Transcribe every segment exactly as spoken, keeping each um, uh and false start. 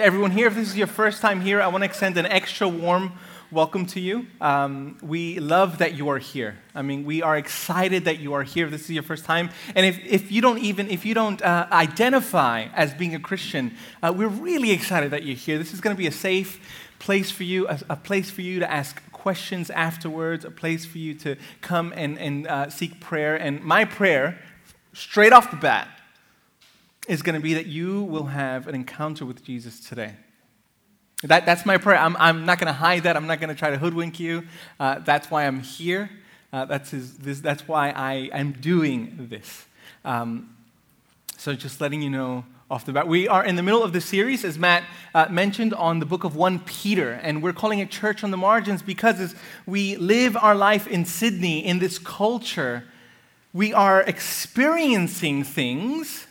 to everyone here. If this is your first time here, I want to extend an extra warm welcome to you. Um, we love that you are here. I mean, we are excited that you are here. If this is your first time, and if, if you don't even if you don't uh, identify as being a Christian, uh, we're really excited that you're here. This is going to be a safe place for you, a, a place for you to ask questions afterwards, a place for you to come and and uh, seek prayer. And my prayer, straight off the bat, is going to be that you will have an encounter with Jesus today. That, that's my prayer. I'm, I'm not going to hide that. I'm not going to try to hoodwink you. Uh, that's why I'm here. Uh, that's, his, this, that's why I am doing this. Um, so just letting you know off the bat. We are in the middle of this series, as Matt uh, mentioned, on the book of First Peter, and we're calling it Church on the Margins because as we live our life in Sydney, in this culture, we are experiencing things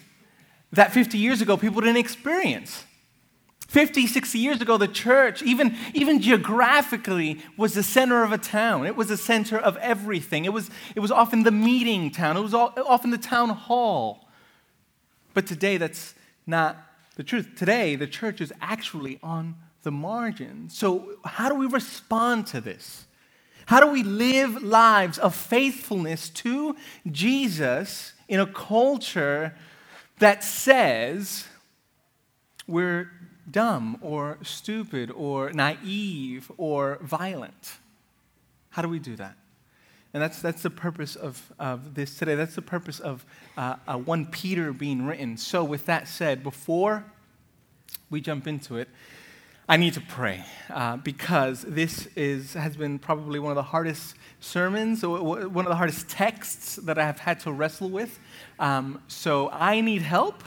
that fifty years ago people didn't experience. fifty, sixty years ago, the church, even, even geographically, was the center of a town. It was the center of everything. It was, it was often the meeting town. It was all, often the town hall. But today, that's not the truth. Today, the church is actually on the margin. So how do we respond to this? How do we live lives of faithfulness to Jesus in a culture that says we're dumb or stupid or naive or violent? How do we do that? And that's that's the purpose of, of this today. That's the purpose of uh, uh, First Peter being written. So with that said, before we jump into it, I need to pray uh, because this is has been probably one of the hardest sermons, or one of the hardest texts that I have had to wrestle with. Um, so I need help.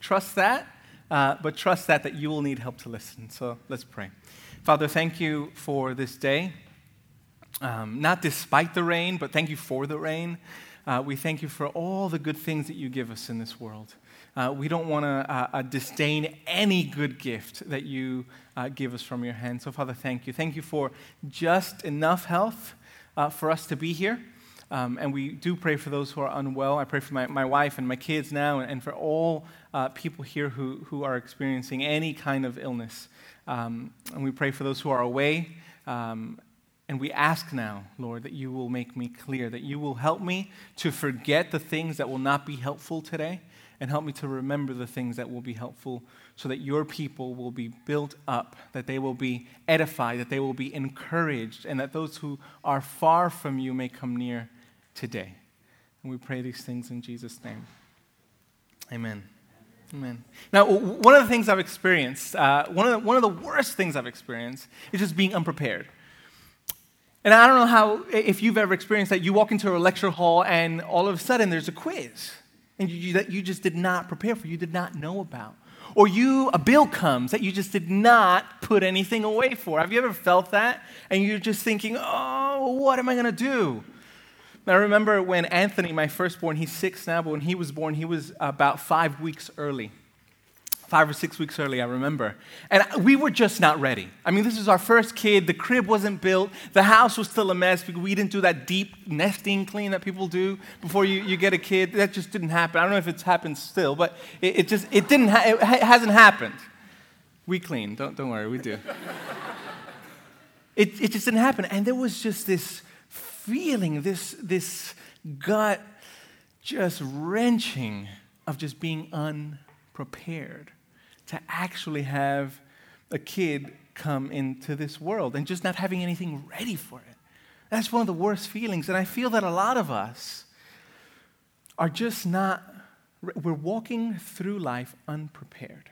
Trust that, uh, but trust that that you will need help to listen. So let's pray. Father, thank you for this day. Um, not despite the rain, but thank you for the rain. Uh, we thank you for all the good things that you give us in this world. Uh, we don't want to uh, uh, disdain any good gift that you uh, give us from your hand. So, Father, thank you. Thank you for just enough health uh, for us to be here. Um, and we do pray for those who are unwell. I pray for my, my wife and my kids now and, and for all uh, people here who, who are experiencing any kind of illness. Um, and we pray for those who are away. Um, And we ask now, Lord, that you will make me clear, that you will help me to forget the things that will not be helpful today, and help me to remember the things that will be helpful so that your people will be built up, that they will be edified, that they will be encouraged, and that those who are far from you may come near today. And we pray these things in Jesus' name. Amen. Amen. Now, one of the things I've experienced, uh, one of the, one of the worst things I've experienced is just being unprepared. And I don't know how, if you've ever experienced that, you walk into a lecture hall and all of a sudden there's a quiz and you, that you just did not prepare for, you did not know about. Or you, a bill comes that you just did not put anything away for. Have you ever felt that? And you're just thinking, oh, what am I going to do? Now, I remember when Anthony, my firstborn, he's six now, but when he was born, he was about five weeks early. Five or six weeks early, I remember. And we were just not ready. I mean, this was our first kid. The crib wasn't built. The house was still a mess because we didn't do that deep nesting clean that people do before you, you get a kid. That just didn't happen. I don't know if it's happened still, but it, it just, it didn't, ha- it hasn't happened. We clean. Don't, don't worry. We do. it, it just didn't happen. And there was just this feeling, this, this gut just wrenching of just being unprepared to actually have a kid come into this world and just not having anything ready for it. That's one of the worst feelings. And I feel that a lot of us are just not, we're walking through life unprepared.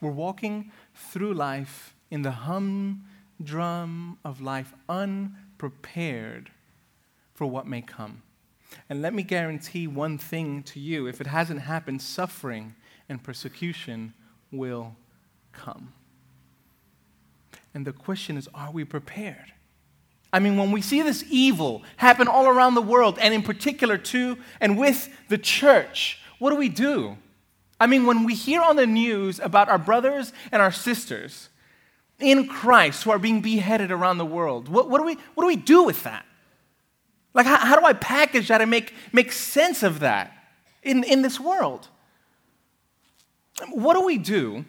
We're walking through life in the humdrum of life, unprepared for what may come. And let me guarantee one thing to you. If it hasn't happened, suffering and persecution will come. And the question is, are we prepared? I mean, when we see this evil happen all around the world, and in particular to and with the church, what do we do? I mean, when we hear on the news about our brothers and our sisters in Christ who are being beheaded around the world, what, what do we what do we do with that? Like, how, how do I package that and make, make sense of that in, in this world? What do we do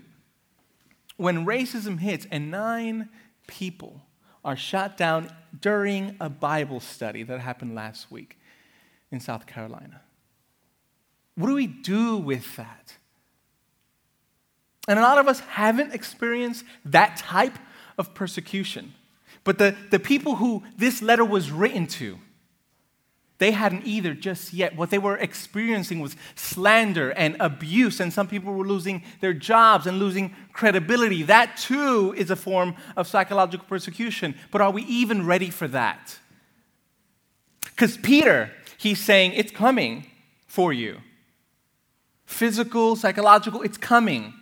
when racism hits and nine people are shot down during a Bible study that happened last week in South Carolina. What do we do with that? And a lot of us haven't experienced that type of persecution. But the, the people who this letter was written to, they hadn't either just yet. What they were experiencing was slander and abuse, and some people were losing their jobs and losing credibility. That, too, is a form of psychological persecution. But are we even ready for that? Because Peter, he's saying, it's coming for you. Physical, psychological, it's coming.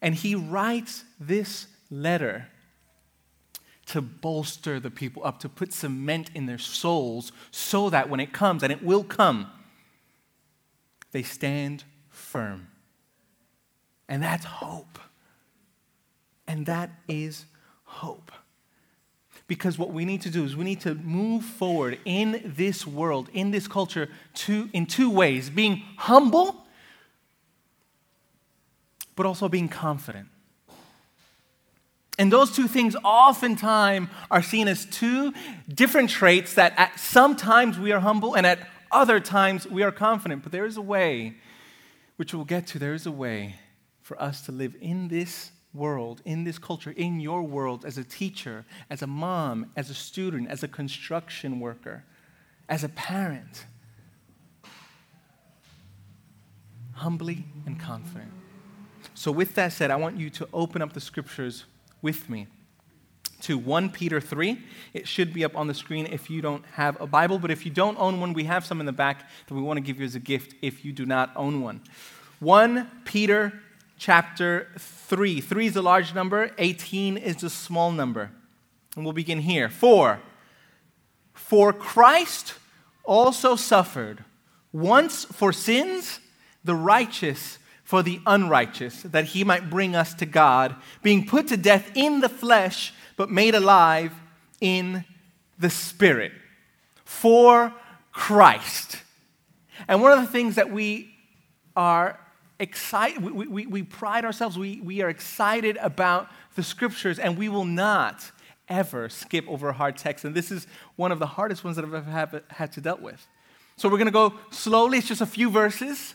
And he writes this letter to bolster the people up, to put cement in their souls so that when it comes, and it will come, they stand firm. And that's hope. And that is hope. Because what we need to do is we need to move forward in this world, in this culture, two, in two ways. Being humble, but also being confident. And those two things oftentimes are seen as two different traits that at sometimes we are humble and at other times we are confident. But there is a way, which we'll get to, there is a way for us to live in this world, in this culture, in your world as a teacher, as a mom, as a student, as a construction worker, as a parent. Humbly and confident. So with that said, I want you to open up the scriptures with me to First Peter three. It should be up on the screen if you don't have a Bible, but if you don't own one, we have some in the back that we want to give you as a gift if you do not own one. First Peter chapter three. three is the large number, eighteen is the small number. And we'll begin here. For, for Christ also suffered once for sins, the righteous for the unrighteous, that he might bring us to God, being put to death in the flesh, but made alive in the Spirit. For Christ. And one of the things that we are excited, we, we, we pride ourselves, we, we are excited about the Scriptures, and we will not ever skip over hard text. And this is one of the hardest ones that I've ever have, had to deal with. So we're going to go slowly. It's just a few verses.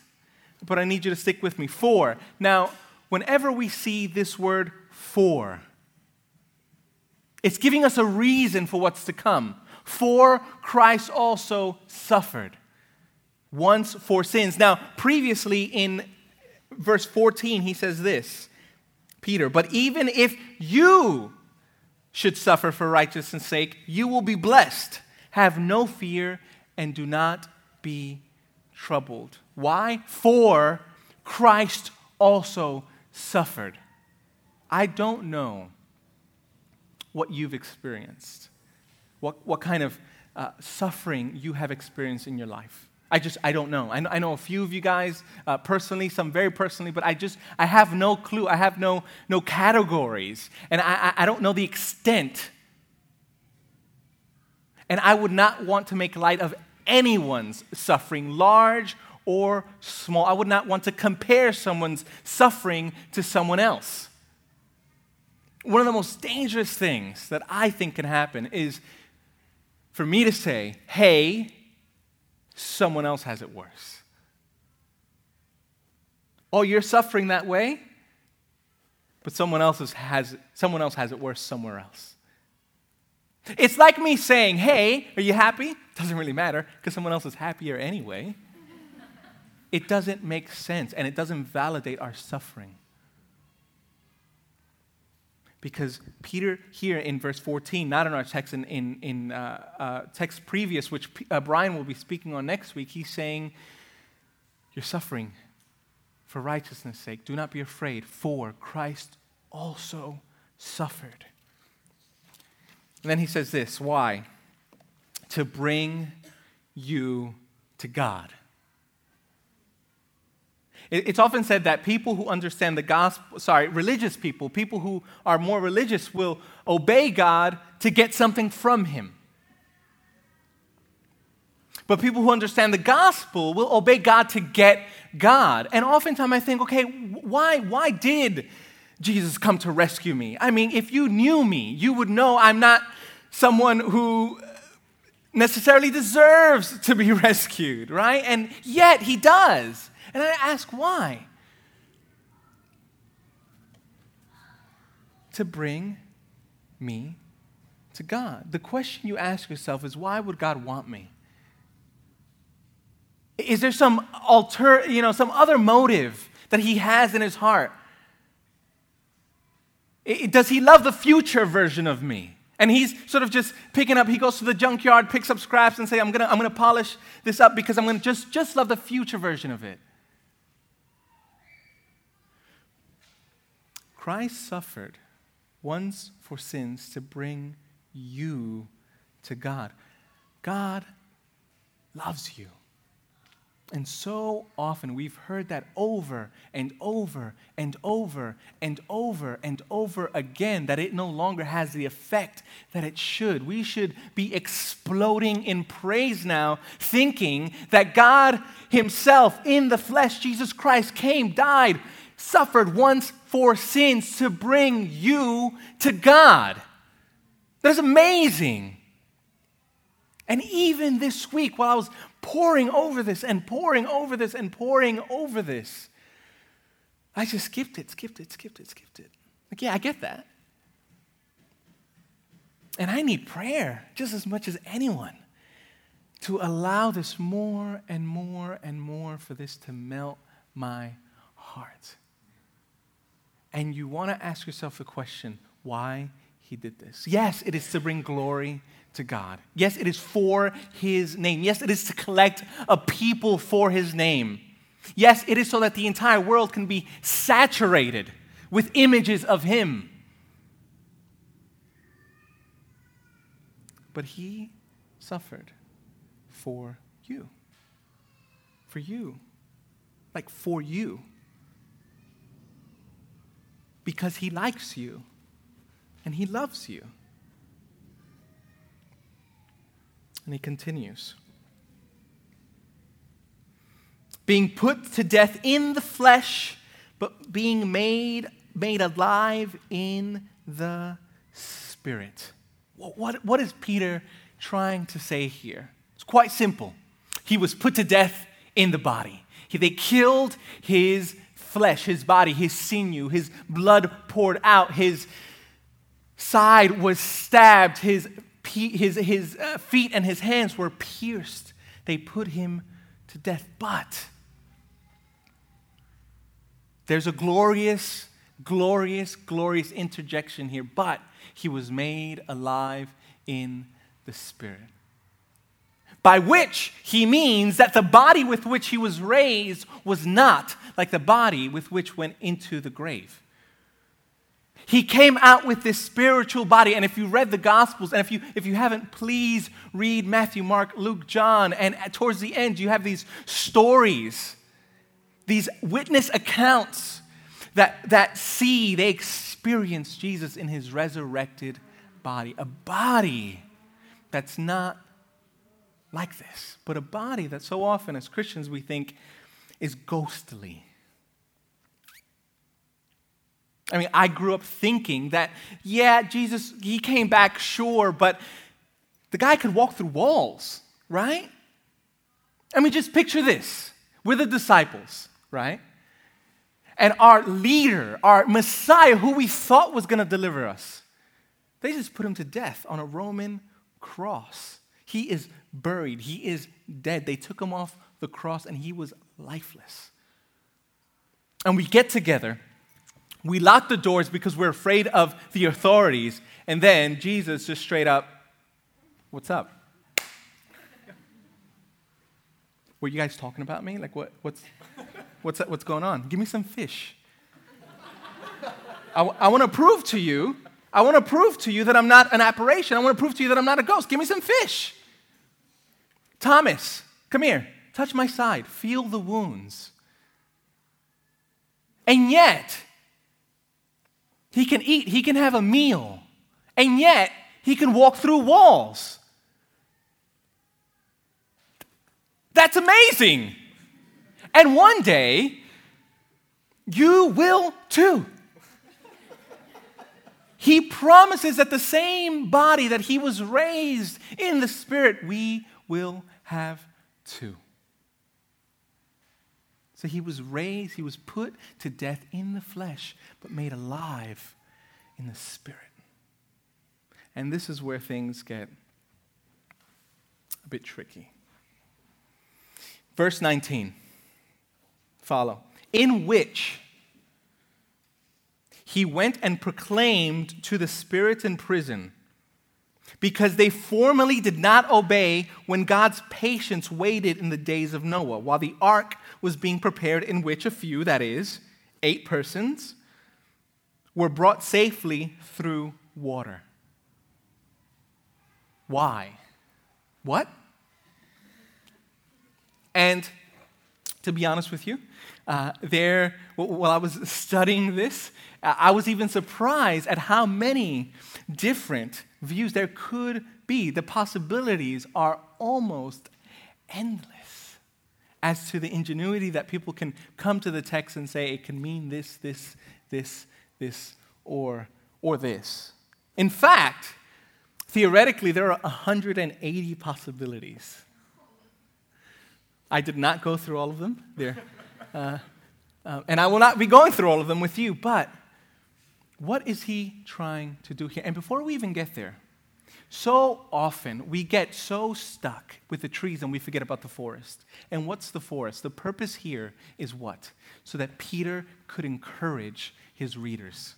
But I need you to stick with me. For. Now, whenever we see this word for, it's giving us a reason for what's to come. For Christ also suffered once for sins. Now, previously in verse fourteen, he says this, Peter, but even if you should suffer for righteousness' sake, you will be blessed. Have no fear and do not be troubled. Why? For Christ also suffered. I don't know what you've experienced, what, what kind of uh, suffering you have experienced in your life. I just, I don't know. I know, I know a few of you guys uh, personally, some very personally, but I just, I have no clue. I have no, no categories, and I, I don't know the extent. And I would not want to make light of anyone's suffering, large or small. I would not want to compare someone's suffering to someone else. One of the most dangerous things that I think can happen is for me to say, hey, someone else has it worse. Oh, you're suffering that way, but someone else has, someone else has it worse somewhere else. It's like me saying, hey, are you happy? Doesn't really matter because someone else is happier anyway. It doesn't make sense, and it doesn't validate our suffering. Because Peter here in verse fourteen, not in our text, in, in, in uh, uh, text previous, which P- uh, Brian will be speaking on next week, he's saying, you're suffering for righteousness' sake. Do not be afraid, for Christ also suffered. And then he says this, why? To bring you to God. It's often said that people who understand the gospel, sorry, religious people, people who are more religious will obey God to get something from him. But people who understand the gospel will obey God to get God. And oftentimes I think, okay, why, why did Jesus, come to rescue me. I mean, if you knew me, you would know I'm not someone who necessarily deserves to be rescued, right? And yet he does. And I ask why? To bring me to God. The question you ask yourself is, why would God want me? Is there some alter, you know, some other motive that he has in his heart? It, does he love the future version of me? And he's sort of just picking up, he goes to the junkyard, picks up scraps and say, I'm going to I'm going to polish this up because I'm going to just, just love the future version of it. Christ suffered once for sins to bring you to God. God loves you. And so often we've heard that over and over and over and over and over again, that it no longer has the effect that it should. We should be exploding in praise now, thinking that God himself in the flesh, Jesus Christ, came, died, suffered once for sins to bring you to God. That is amazing. And even this week, while I was pouring over this and pouring over this and pouring over this, I just skipped it, skipped it, skipped it, skipped it. Like, yeah, I get that. And I need prayer just as much as anyone to allow this more and more and more, for this to melt my heart. And you want to ask yourself the question, why he did this? Yes, it is to bring glory to God. Yes, it is for his name. Yes, it is to collect a people for his name. Yes, it is so that the entire world can be saturated with images of him. But he suffered for you. For you. Like, for you. Because he likes you and he loves you. And he continues. Being put to death in the flesh, but being made, made alive in the spirit. What, what is Peter trying to say here? It's quite simple. He was put to death in the body. He, they killed his flesh, his body, his sinew, his blood poured out, his side was stabbed, his His, his uh, feet and his hands were pierced. They put him to death. But there's a glorious, glorious, glorious interjection here. But he was made alive in the Spirit. By which he means that the body with which he was raised was not like the body with which went into the grave. He came out with this spiritual body, and if you read the Gospels, and if you if you haven't, please read Matthew, Mark, Luke, John, and towards the end you have these stories, these witness accounts that, that see, they experience Jesus in his resurrected body, a body that's not like this, but a body that so often as Christians we think is ghostly. I mean, I grew up thinking that, yeah, Jesus, he came back, sure, but the guy could walk through walls, right? I mean, just picture this. We're the disciples, right? And our leader, our Messiah, who we thought was going to deliver us, they just put him to death on a Roman cross. He is buried. He is dead. They took him off the cross, and he was lifeless. And we get together. We lock the doors because we're afraid of the authorities. And then Jesus just straight up, what's up? Were you guys talking about me? Like, what? what's what's, what's going on? Give me some fish. I, I want to prove to you, I want to prove to you that I'm not an apparition. I want to prove to you that I'm not a ghost. Give me some fish. Thomas, come here. Touch my side. Feel the wounds. And yet, he can eat, he can have a meal, and yet he can walk through walls. That's amazing. And one day, you will too. He promises that the same body that he was raised in the Spirit, we will have too. So he was raised, he was put to death in the flesh, but made alive in the Spirit. And this is where things get a bit tricky. Verse nineteen, follow. In which he went and proclaimed to the spirits in prison because they formerly did not obey when God's patience waited in the days of Noah while the ark was being prepared, in which a few, that is, eight persons, were brought safely through water. Why? What? And to be honest with you, uh, there, while I was studying this, I was even surprised at how many different views there could be. The possibilities are almost endless as to the ingenuity that people can come to the text and say it can mean this, this, this, this, or, or this. In fact, theoretically, there are one hundred eighty possibilities. I did not go through all of them there, uh, uh, and I will not be going through all of them with you, but what is he trying to do here? And before we even get there, so often we get so stuck with the trees and we forget about the forest. And what's the forest? The purpose here is what? So that Peter could encourage his readers.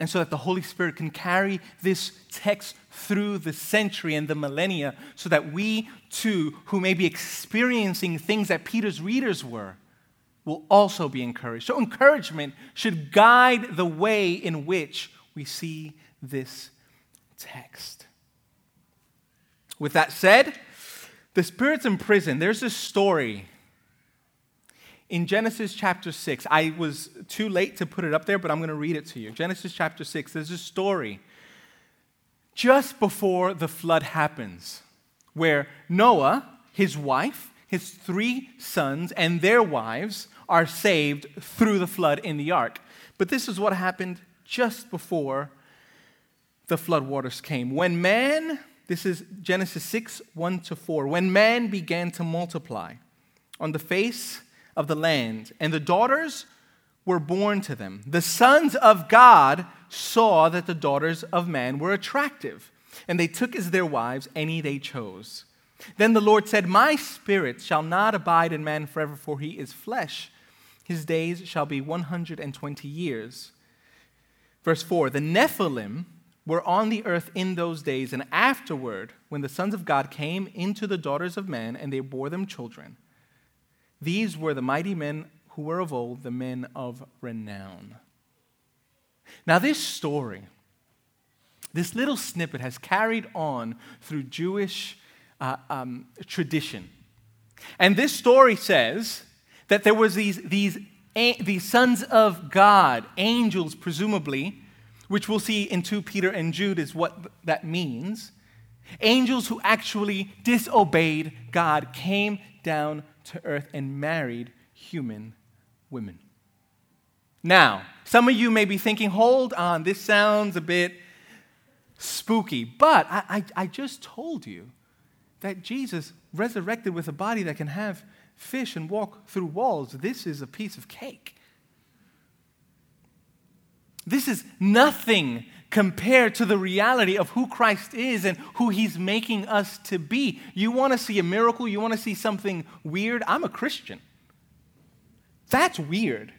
And so that the Holy Spirit can carry this text through the century and the millennia so that we too, who may be experiencing things that Peter's readers were, will also be encouraged. So encouragement should guide the way in which we see this text. With that said, the Spirit's in prison. There's this story in Genesis chapter six, I was too late to put it up there, but I'm going to read it to you. Genesis chapter six, there's a story just before the flood happens where Noah, his wife, his three sons, and their wives are saved through the flood in the ark. But this is what happened just before the flood waters came. When man, this is Genesis six, one to four, when man began to multiply on the face of the land, and the daughters were born to them. The sons of God saw that the daughters of man were attractive, and they took as their wives any they chose. Then the Lord said, "My spirit shall not abide in man forever, for he is flesh. His days shall be one hundred twenty years. Verse four, the Nephilim were on the earth in those days, and afterward, when the sons of God came into the daughters of man, and they bore them children, these were the mighty men who were of old, the men of renown." Now this story, this little snippet has carried on through Jewish uh, um, tradition. And this story says that there was these, these, a, these sons of God, angels presumably, which we'll see in Second Peter and Jude is what that means. Angels who actually disobeyed God came down to earth and married human women. Now, some of you may be thinking, hold on, this sounds a bit spooky, but I, I, I just told you that Jesus resurrected with a body that can have fish and walk through walls. This is a piece of cake. This is nothing compared to the reality of who Christ is and who he's making us to be. You want to see a miracle? You want to see something weird? I'm a Christian. That's weird.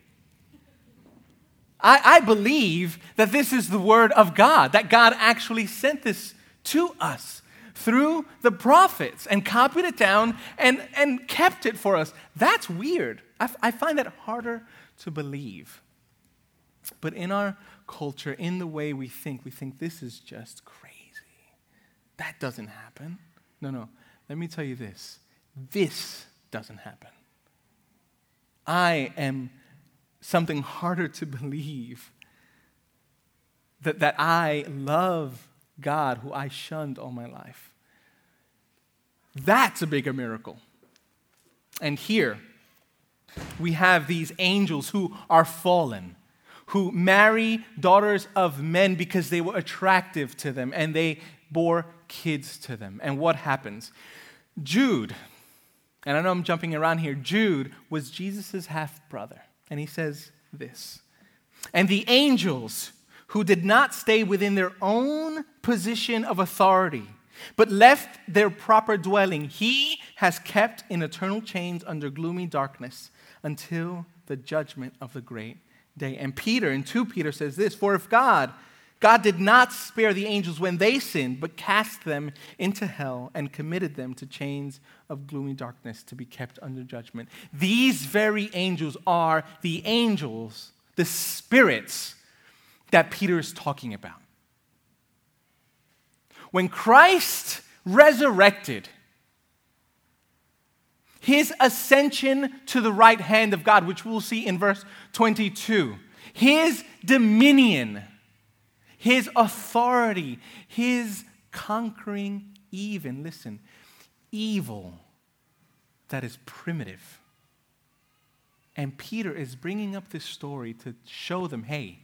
I, I believe that this is the word of God, that God actually sent this to us through the prophets and copied it down and, and kept it for us. That's weird. I, I find that harder to believe. But in our culture, in the way we think, we think this is just crazy. That doesn't happen. No, no. Let me tell you this. This doesn't happen. I am something harder to believe that, that I love God who I shunned all my life. That's a bigger miracle. And here we have these angels who are fallen, who marry daughters of men because they were attractive to them and they bore kids to them. And what happens? Jude, and I know I'm jumping around here, Jude was Jesus' half-brother. And he says this, "And the angels who did not stay within their own position of authority, but left their proper dwelling, he has kept in eternal chains under gloomy darkness until the judgment of the great day." And Peter, in Second Peter, says this, "For if God, God did not spare the angels when they sinned, but cast them into hell and committed them to chains of gloomy darkness to be kept under judgment." These very angels are the angels, the spirits that Peter is talking about. When Christ resurrected, his ascension to the right hand of God, which we'll see in verse twenty-two, his dominion, his authority, his conquering even, listen, evil that is primitive. And Peter is bringing up this story to show them, hey,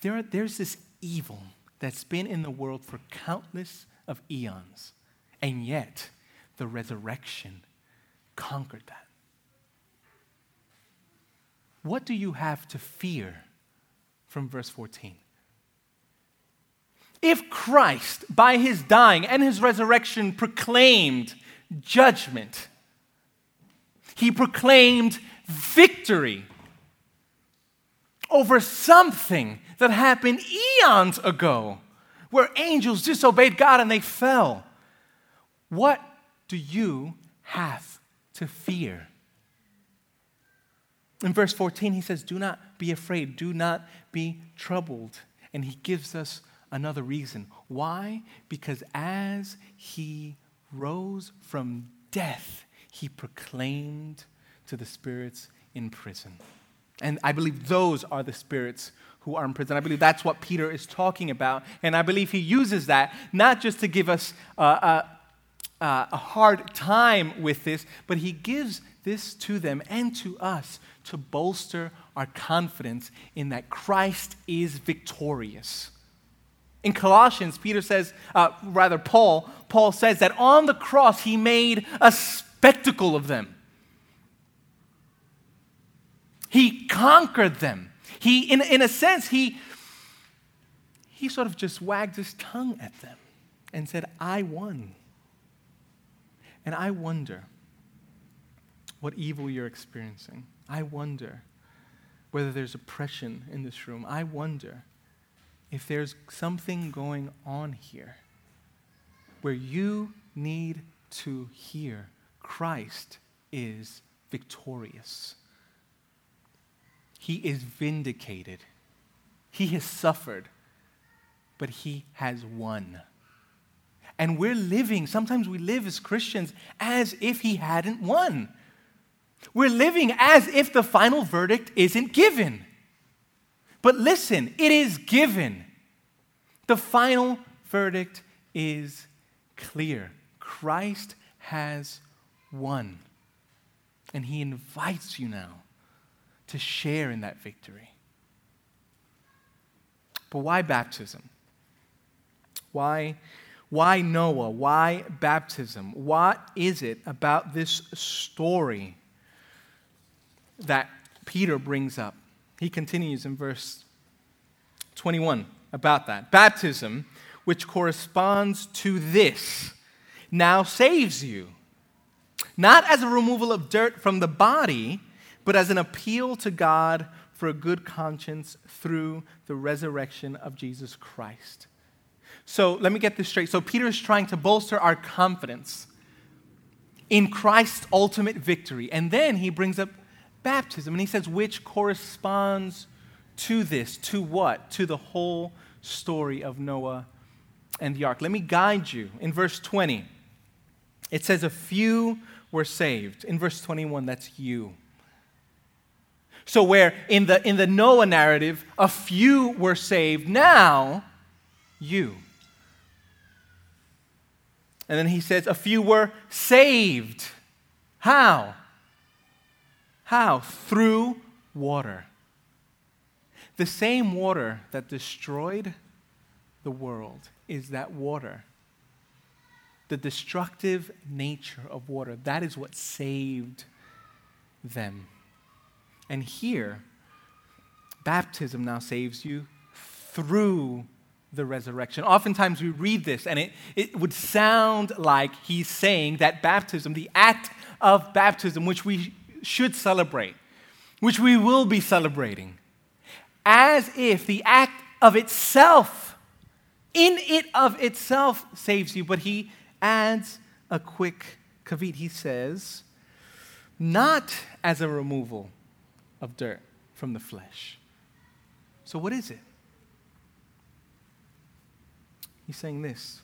there are, there's this evil that's been in the world for countless of eons. And yet, the resurrection conquered that. What do you have to fear from verse fourteen? If Christ, by his dying and his resurrection, proclaimed judgment, he proclaimed victory over something that happened eons ago, where angels disobeyed God and they fell. What do you have to fear? In verse fourteen, he says, "Do not be afraid, do not be troubled." And he gives us another reason. Why? Because as he rose from death, he proclaimed to the spirits in prison. And I believe those are the spirits who are in prison. I believe that's what Peter is talking about. And I believe he uses that not just to give us uh, uh, uh, a hard time with this, but he gives this to them and to us to bolster our confidence in that Christ is victorious. In Colossians, Peter says, uh, rather Paul, Paul says that on the cross he made a spectacle of them. He conquered them. He, in, in a sense, he, he sort of just wagged his tongue at them and said, "I won." And I wonder what evil you're experiencing. I wonder whether there's oppression in this room. I wonder if there's something going on here where you need to hear Christ is victorious. He is vindicated. He has suffered, but he has won. And we're living, sometimes we live as Christians as if he hadn't won. We're living as if the final verdict isn't given. But listen, it is given. The final verdict is clear. Christ has won. And he invites you now to share in that victory. But why baptism? Why, why Noah? Why baptism? What is it about this story that Peter brings up? He continues in verse twenty-one about that. Baptism, which corresponds to this, now saves you, not as a removal of dirt from the body, but as an appeal to God for a good conscience through the resurrection of Jesus Christ. So let me get this straight. So Peter is trying to bolster our confidence in Christ's ultimate victory. And then he brings up baptism, and he says, which corresponds to this. To what? To the whole story of Noah and the ark. Let me guide you. In verse twenty, it says a few were saved. In verse twenty-one, that's you. So where in the in the Noah narrative, a few were saved, now you. And then he says, a few were saved. How? How? Through water. The same water that destroyed the world is that water. The destructive nature of water, that is what saved them. And here, baptism now saves you through the resurrection. Oftentimes we read this and it, it would sound like he's saying that baptism, the act of baptism, which we should celebrate, which we will be celebrating, as if the act of itself, in it of itself, saves you. But he adds a quick caveat. He says, not as a removal of dirt from the flesh. So what is it? He's saying this.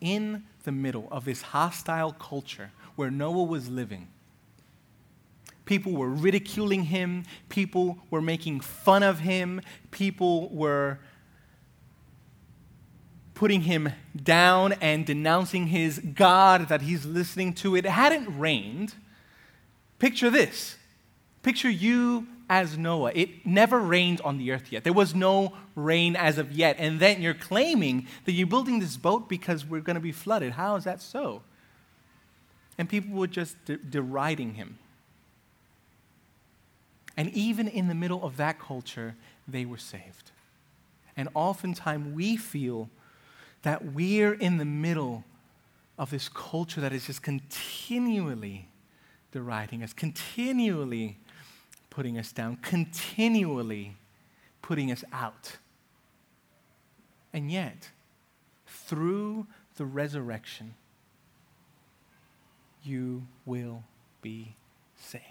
In the middle of this hostile culture where Noah was living, people were ridiculing him, people were making fun of him, people were putting him down and denouncing his God that he's listening to. It hadn't rained. Picture this. Picture you as Noah. It never rained on the earth yet. There was no rain as of yet. And then you're claiming that you're building this boat because we're going to be flooded. How is that so? And people were just de- deriding him. And even in the middle of that culture, they were saved. And oftentimes we feel that we're in the middle of this culture that is just continually deriding us, continually putting us down, continually putting us out. And yet, through the resurrection, you will be saved.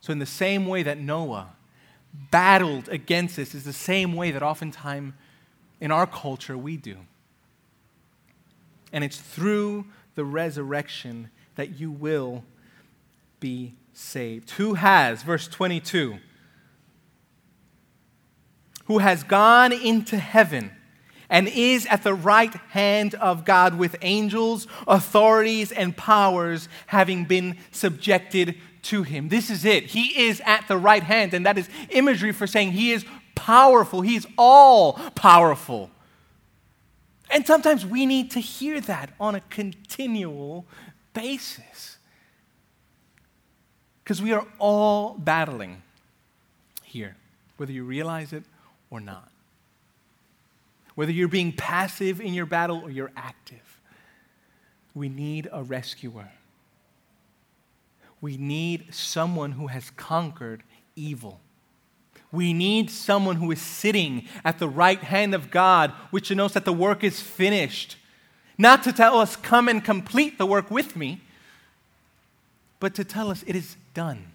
So in the same way that Noah battled against this is the same way that oftentimes in our culture, we do. And it's through the resurrection that you will be saved. Who has, verse twenty-two, who has gone into heaven and is at the right hand of God with angels, authorities, and powers having been subjected to him. This is it. He is at the right hand, and that is imagery for saying he is powerful. He's all powerful. And sometimes we need to hear that on a continual basis. Because we are all battling here, whether you realize it or not. Whether you're being passive in your battle or you're active, we need a rescuer. We need someone who has conquered evil. We need someone who is sitting at the right hand of God, which knows that the work is finished. Not to tell us, come and complete the work with me, but to tell us it is done.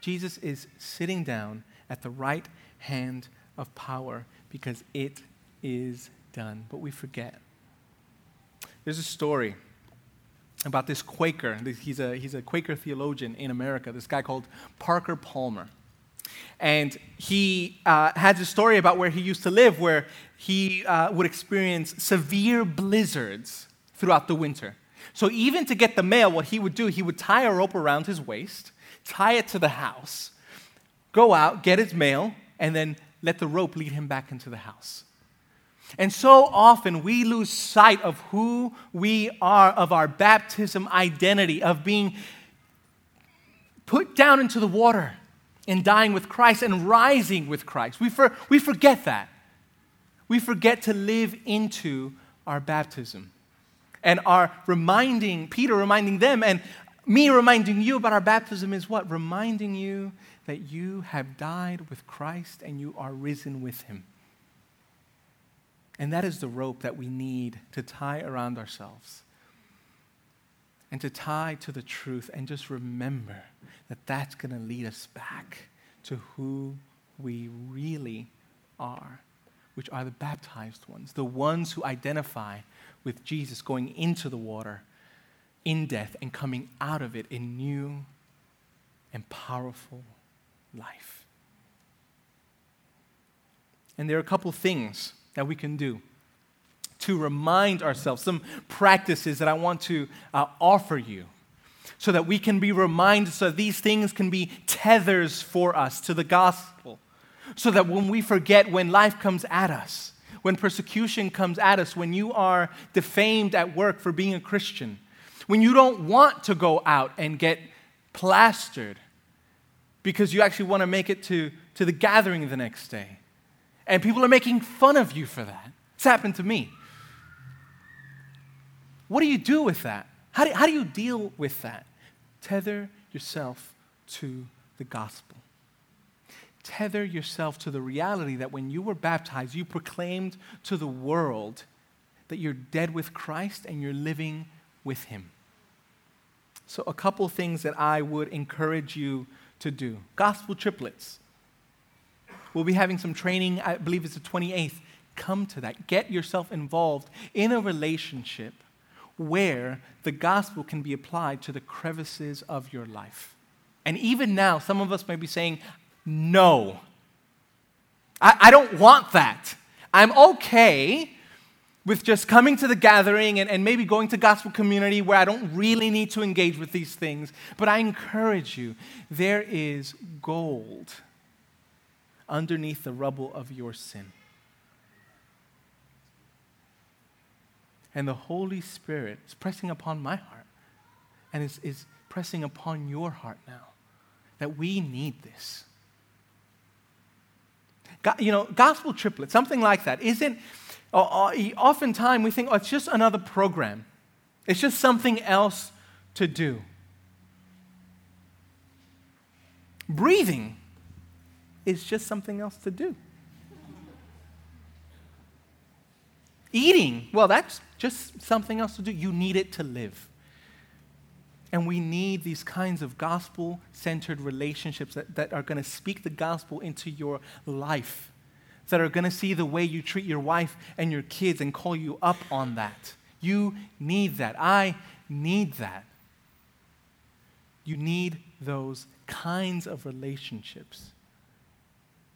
Jesus is sitting down at the right hand of power because it is done. But we forget. There's a story about this Quaker. He's a, he's a Quaker theologian in America, this guy called Parker Palmer. And he uh, has a story about where he used to live, where he uh, would experience severe blizzards throughout the winter. So even to get the mail, what he would do, he would tie a rope around his waist, tie it to the house, go out, get his mail, and then let the rope lead him back into the house. And so often we lose sight of who we are, of our baptism identity, of being put down into the water and dying with Christ and rising with Christ. We for, we forget that. We forget to live into our baptism. And our reminding, Peter reminding them and me reminding you about our baptism is what? Reminding you that you have died with Christ and you are risen with him. And that is the rope that we need to tie around ourselves and to tie to the truth and just remember that that's going to lead us back to who we really are, which are the baptized ones, the ones who identify with Jesus going into the water in death and coming out of it in new and powerful life. And there are a couple things that we can do to remind ourselves, some practices that I want to uh, offer you so that we can be reminded, so that these things can be tethers for us to the gospel, so that when we forget, when life comes at us, when persecution comes at us, when you are defamed at work for being a Christian, when you don't want to go out and get plastered because you actually want to make it to, to the gathering the next day, and people are making fun of you for that. It's happened to me. What do you do with that? How do, how do you deal with that? Tether yourself to the gospel. Tether yourself to the reality that when you were baptized, you proclaimed to the world that you're dead with Christ and you're living with him. So a couple things that I would encourage you to do. Gospel triplets. We'll be having some training, I believe it's the twenty-eighth. Come to that. Get yourself involved in a relationship where the gospel can be applied to the crevices of your life. And even now, some of us may be saying, no, I, I don't want that. I'm okay with just coming to the gathering and, and maybe going to gospel community where I don't really need to engage with these things. But I encourage you, there is gold underneath the rubble of your sin. And the Holy Spirit is pressing upon my heart and is, is pressing upon your heart now that we need this. Go, you know, gospel triplet, something like that, isn't, uh, oftentimes we think, oh, it's just another program. It's just something else to do. Breathing is just something else to do. Eating, well, that's just something else to do. You need it to live. And we need these kinds of gospel-centered relationships that, that are going to speak the gospel into your life, that are going to see the way you treat your wife and your kids and call you up on that. You need that. I need that. You need those kinds of relationships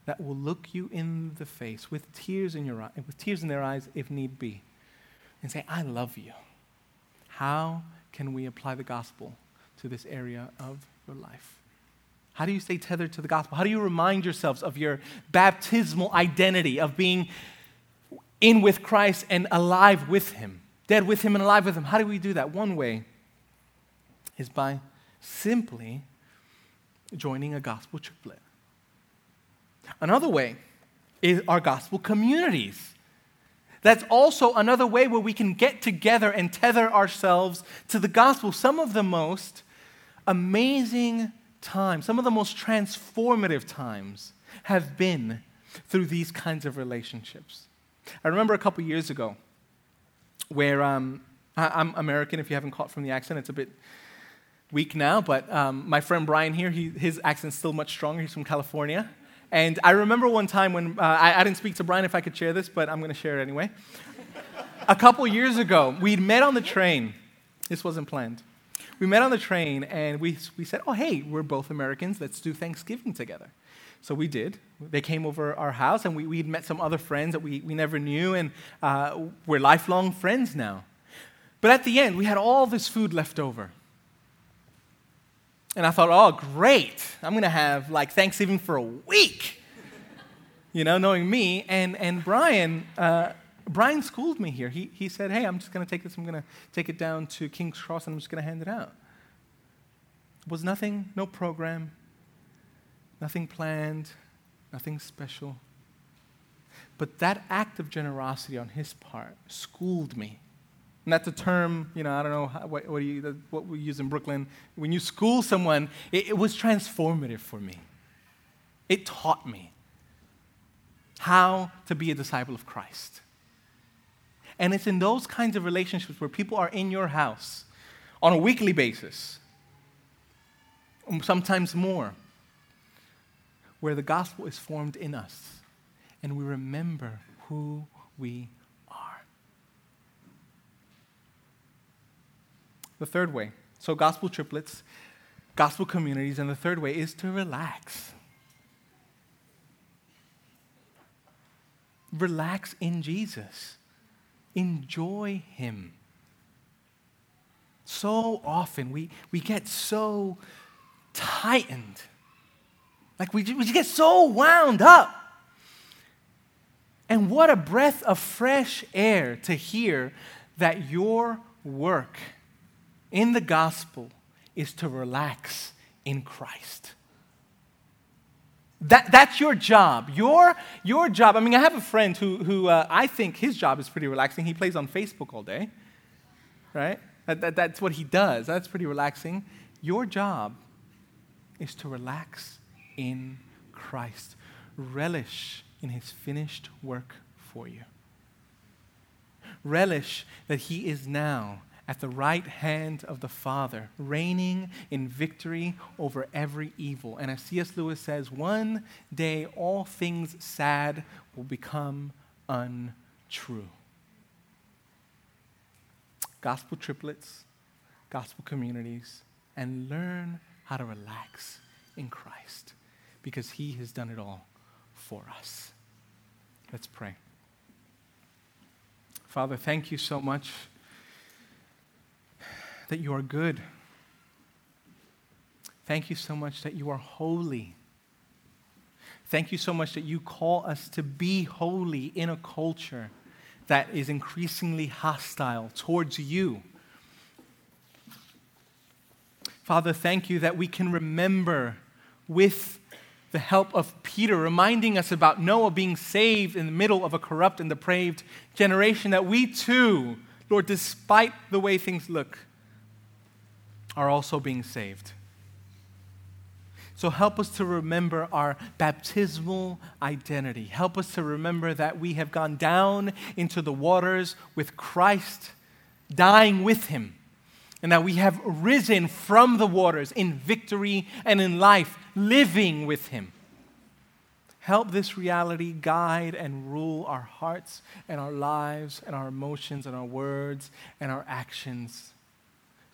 that will look you in the face with tears in your eye, with tears in their eyes if need be, and say, I love you. How can we apply the gospel to this area of your life? How do you stay tethered to the gospel? How do you remind yourselves of your baptismal identity, of being in with Christ and alive with him, dead with him and alive with him? How do we do that? One way is by simply joining a gospel triplet. Another way is our gospel communities. That's also another way where we can get together and tether ourselves to the gospel. Some of the most amazing times, some of the most transformative times have been through these kinds of relationships. I remember a couple years ago where um, I- I'm American, if you haven't caught from the accent, it's a bit weak now, but um, my friend Brian here, he, his accent's still much stronger. He's from California. And I remember one time when, uh, I, I didn't speak to Brian if I could share this, but I'm going to share it anyway. A couple years ago, we'd met on the train. This wasn't planned. We met on the train, and we we said, oh, hey, we're both Americans. Let's do Thanksgiving together. So we did. They came over our house, and we, we'd met some other friends that we, we never knew, and uh, we're lifelong friends now. But at the end, we had all this food left over. And I thought, oh, great, I'm going to have, like, Thanksgiving for a week, you know, knowing me. And and Brian, uh, Brian schooled me here. He he said, hey, I'm just going to take this, I'm going to take it down to King's Cross, and I'm just going to hand it out. It was nothing, no program, nothing planned, nothing special. But that act of generosity on his part schooled me. And that's a term, you know, I don't know how, what, what, do you, what we use in Brooklyn. When you school someone, it, it was transformative for me. It taught me how to be a disciple of Christ. And it's in those kinds of relationships where people are in your house on a weekly basis, sometimes more, where the gospel is formed in us and we remember who we are. The third way, so gospel triplets, gospel communities, and the third way is to relax. Relax in Jesus. Enjoy him. So often we, we get so tightened. Like we, we get so wound up. And what a breath of fresh air to hear that your work in the gospel is to relax in Christ. That, that's your job. Your, your job. I mean, I have a friend who, who uh, I think his job is pretty relaxing. He plays on Facebook all day, right? That, that, that's what he does. That's pretty relaxing. Your job is to relax in Christ. Relish in his finished work for you. Relish that he is now at the right hand of the Father, reigning in victory over every evil. And as C S Lewis says, one day all things sad will become untrue. Gospel triplets, gospel communities, and learn how to relax in Christ because he has done it all for us. Let's pray. Father, thank you so much that you are good. Thank you so much that you are holy. Thank you so much that you call us to be holy in a culture that is increasingly hostile towards you. Father, thank you that we can remember with the help of Peter reminding us about Noah being saved in the middle of a corrupt and depraved generation, that we too, Lord, despite the way things look, are also being saved. So help us to remember our baptismal identity. Help us to remember that we have gone down into the waters with Christ, dying with him, and that we have risen from the waters in victory and in life, living with him. Help this reality guide and rule our hearts and our lives and our emotions and our words and our actions,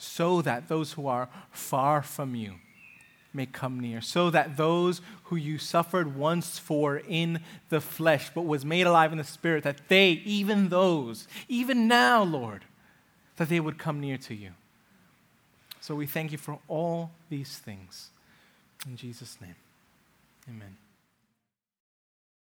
so that those who are far from you may come near, so that those who you suffered once for in the flesh but was made alive in the spirit, that they, even those, even now, Lord, that they would come near to you. So we thank you for all these things. In Jesus' name, amen.